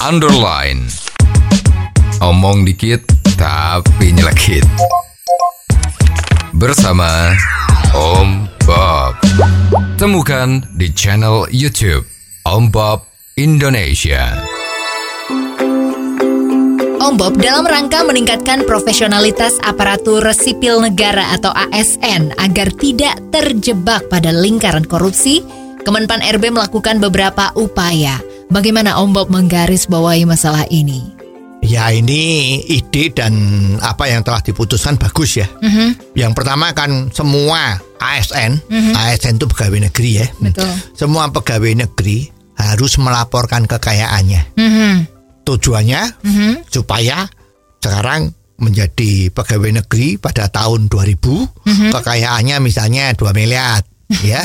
underline. Omong dikit tapi nyelekit. Bersama Om Bob. Temukan di channel YouTube Om Bob Indonesia. Om Bob dalam rangka meningkatkan profesionalitas aparatur sipil negara atau ASN agar tidak terjebak pada lingkaran korupsi, Kemenpan RB melakukan beberapa upaya. Bagaimana Om Bob menggarisbawahi masalah ini? Ya, ini ide dan apa yang telah diputuskan bagus ya. Yang pertama kan semua ASN, ASN itu pegawai negeri ya. Betul. Semua pegawai negeri harus melaporkan kekayaannya. Tujuannya supaya sekarang menjadi pegawai negeri pada tahun 2000 kekayaannya misalnya 2 miliar ya.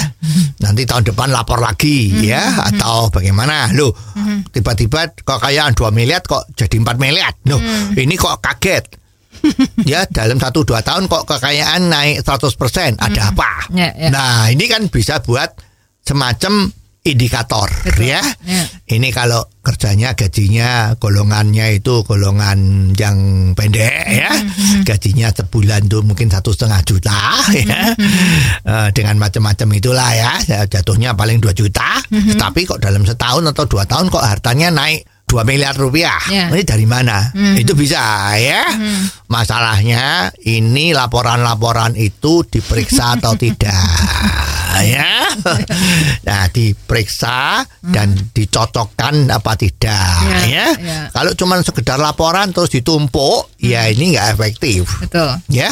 Nanti tahun depan lapor lagi ya, atau bagaimana? Loh, tiba-tiba kekayaan 2 miliar kok jadi 4 miliar. Loh, ini kok kaget. Ya, dalam 1-2 tahun kok kekayaan naik 100%. Ada apa? Yeah, yeah. Nah, ini kan bisa buat semacam indikator. Betul. Ya. Yeah. Ini kalau kerjanya gajinya golongannya itu golongan yang pendek ya. Gajinya sebulan tuh mungkin 1,5 juta ya. Dengan macam-macam itulah ya. Jatuhnya paling 2 juta. Tetapi kok dalam setahun atau 2 tahun kok hartanya naik 2 miliar rupiah. Yeah. Ini dari mana? Itu bisa ya. Masalahnya ini laporan-laporan itu diperiksa atau tidak. Ya. Nah, diperiksa dan dicocokkan apa tidak ya. Ya. Kalau cuma sekedar laporan terus ditumpuk, ya ini enggak efektif. Betul. Ya.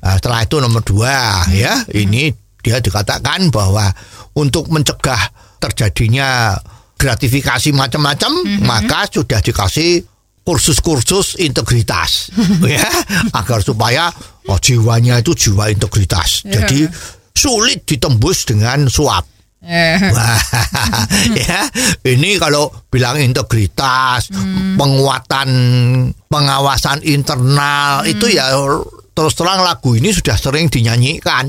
Setelah itu nomor 2 ya. Ini dia dikatakan bahwa untuk mencegah terjadinya gratifikasi macam-macam, maka sudah dikasih kursus-kursus integritas ya, agar supaya jiwanya itu jiwa integritas. Yeah. Jadi sulit ditembus dengan suap. Wah, ya, ini kalau bilang integritas, penguatan pengawasan internal itu ya. Terus terang lagu ini sudah sering dinyanyikan.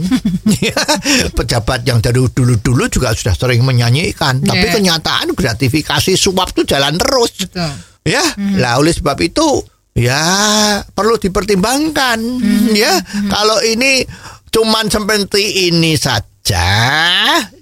Pejabat yang dari dulu-dulu juga sudah sering menyanyikan. Tapi kenyataan gratifikasi suap itu jalan terus. Betul. Ya, lah oleh sebab itu ya perlu dipertimbangkan. Ya, kalau ini cuman seperti ini saja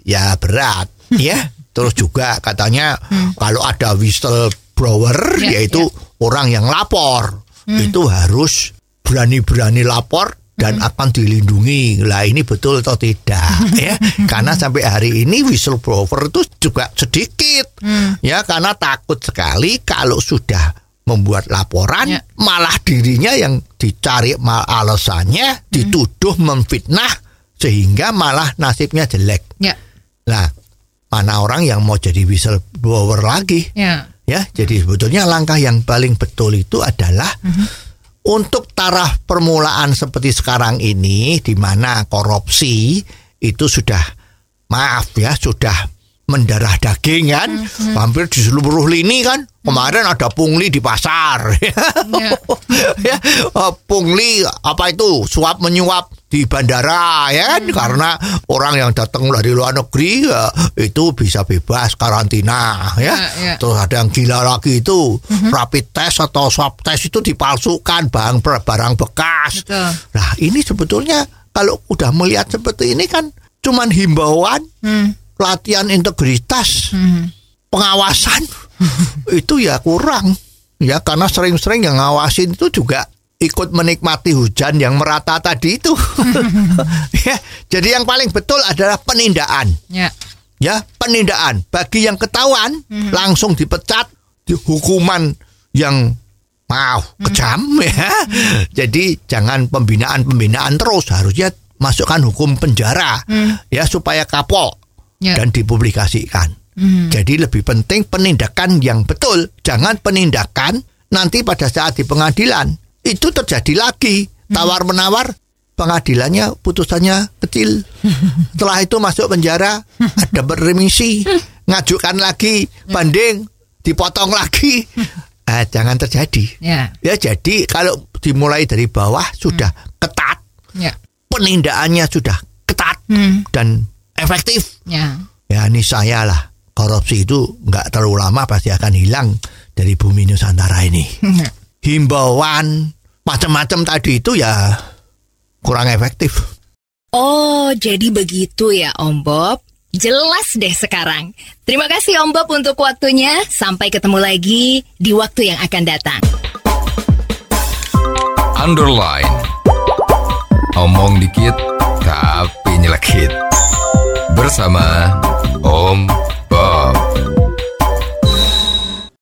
ya berat. Ya, terus juga katanya kalau ada whistleblower yaitu orang yang lapor itu harus berani-berani lapor dan akan dilindungi. Lah ini betul atau tidak ya? Karena sampai hari ini whistleblower itu juga sedikit ya, karena takut sekali kalau sudah membuat laporan malah dirinya yang dicari alasannya, dituduh memfitnah sehingga malah nasibnya jelek. Nah, mana orang yang mau jadi whistleblower lagi? Ya, jadi sebetulnya langkah yang paling betul itu adalah untuk taraf permulaan seperti sekarang ini, di mana korupsi itu sudah, maaf ya, sudah mendarah daging kan, hampir di seluruh lini kan. Kemarin ada pungli di pasar, pungli apa itu suap menyuap di bandara ya kan, karena orang yang datang dari luar negeri ya, itu bisa bebas karantina ya. Terus ada yang gila lagi itu rapid test atau swab test itu dipalsukan barang bekas. Nah, ini sebetulnya kalau udah melihat seperti ini kan cuman himbauan, pelatihan integritas, pengawasan itu ya kurang ya, karena sering-sering yang ngawasin itu juga ikut menikmati hujan yang merata tadi itu. Ya, jadi yang paling betul adalah penindaan. Ya, penindaan. Bagi yang ketahuan langsung dipecat, hukuman yang kejam ya. Jadi jangan pembinaan terus, harusnya masukkan hukum penjara ya, supaya kapok dan dipublikasikan. Jadi lebih penting penindakan yang betul. Jangan penindakan nanti pada saat di pengadilan itu terjadi lagi tawar-menawar, pengadilannya putusannya kecil, setelah itu masuk penjara, ada remisi, ngajukan lagi banding, dipotong lagi. Jangan terjadi ya. Jadi kalau dimulai dari bawah sudah ketat, penindaannya sudah ketat dan efektif ya, ini saya lah korupsi itu nggak terlalu lama pasti akan hilang dari bumi Nusantara ini. Himbauan macam-macam tadi itu ya kurang efektif. Oh, jadi begitu ya Om Bob. Jelas deh sekarang. Terima kasih Om Bob untuk waktunya. Sampai ketemu lagi di waktu yang akan datang. Underline. Omong dikit tapi nyelekit. Bersama Om